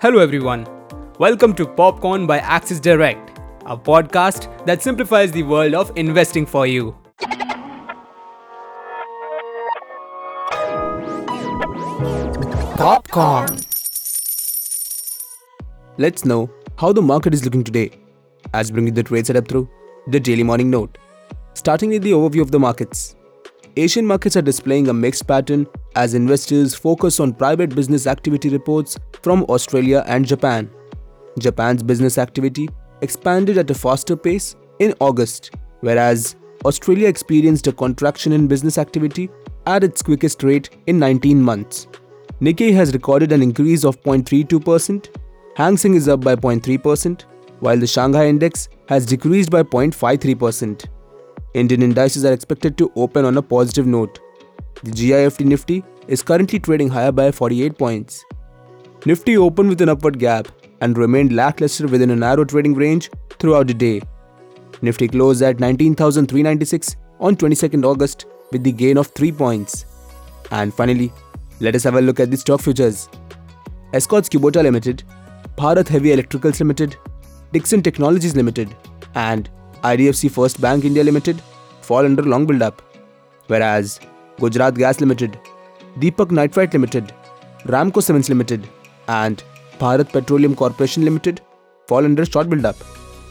Hello everyone, welcome to Popcorn by Axis Direct, a podcast that simplifies the world of investing for you. Popcorn. Let's know how the market is looking today, as bringing the trade setup through the daily morning note. Starting with the overview of the markets. Asian markets are displaying a mixed pattern as investors focus on private business activity reports from Australia and Japan. Japan's business activity expanded at a faster pace in August, whereas Australia experienced a contraction in business activity at its quickest rate in 19 months. Nikkei has recorded an increase of 0.32%, Hang Seng is up by 0.3%, while the Shanghai index has decreased by 0.53%. Indian indices are expected to open on a positive note. The GIFT Nifty is currently trading higher by 48 points. Nifty opened with an upward gap and remained lackluster within a narrow trading range throughout the day. Nifty closed at 19,396 on 22nd August with the gain of 3 points. And finally, let us have a look at the stock futures. Escorts Kubota Limited, Bharat Heavy Electricals Limited, Dixon Technologies Limited and IDFC First Bank India Limited fall under long build-up, whereas Gujarat Gas Limited, Deepak Nitrite Limited, Ramco Simmons Limited and Bharat Petroleum Corporation Limited fall under short build-up.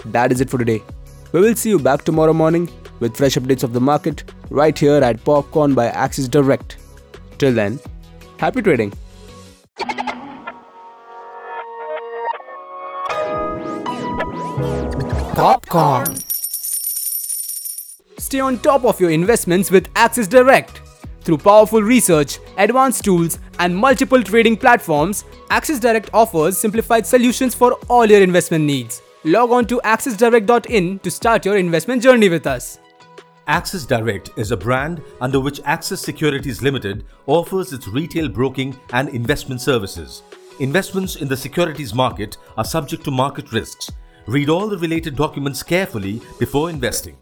That is it for today. We will see you back tomorrow morning with fresh updates of the market right here at Popcorn by Axis Direct. Till then, happy trading! Popcorn. Stay on top of your investments with Axis Direct. Through powerful research, advanced tools, and multiple trading platforms, Axis Direct offers simplified solutions for all your investment needs. Log on to axisdirect.in to start your investment journey with us. Axis Direct is a brand under which Axis Securities Limited offers its retail broking and investment services. Investments in the securities market are subject to market risks. Read all the related documents carefully before investing.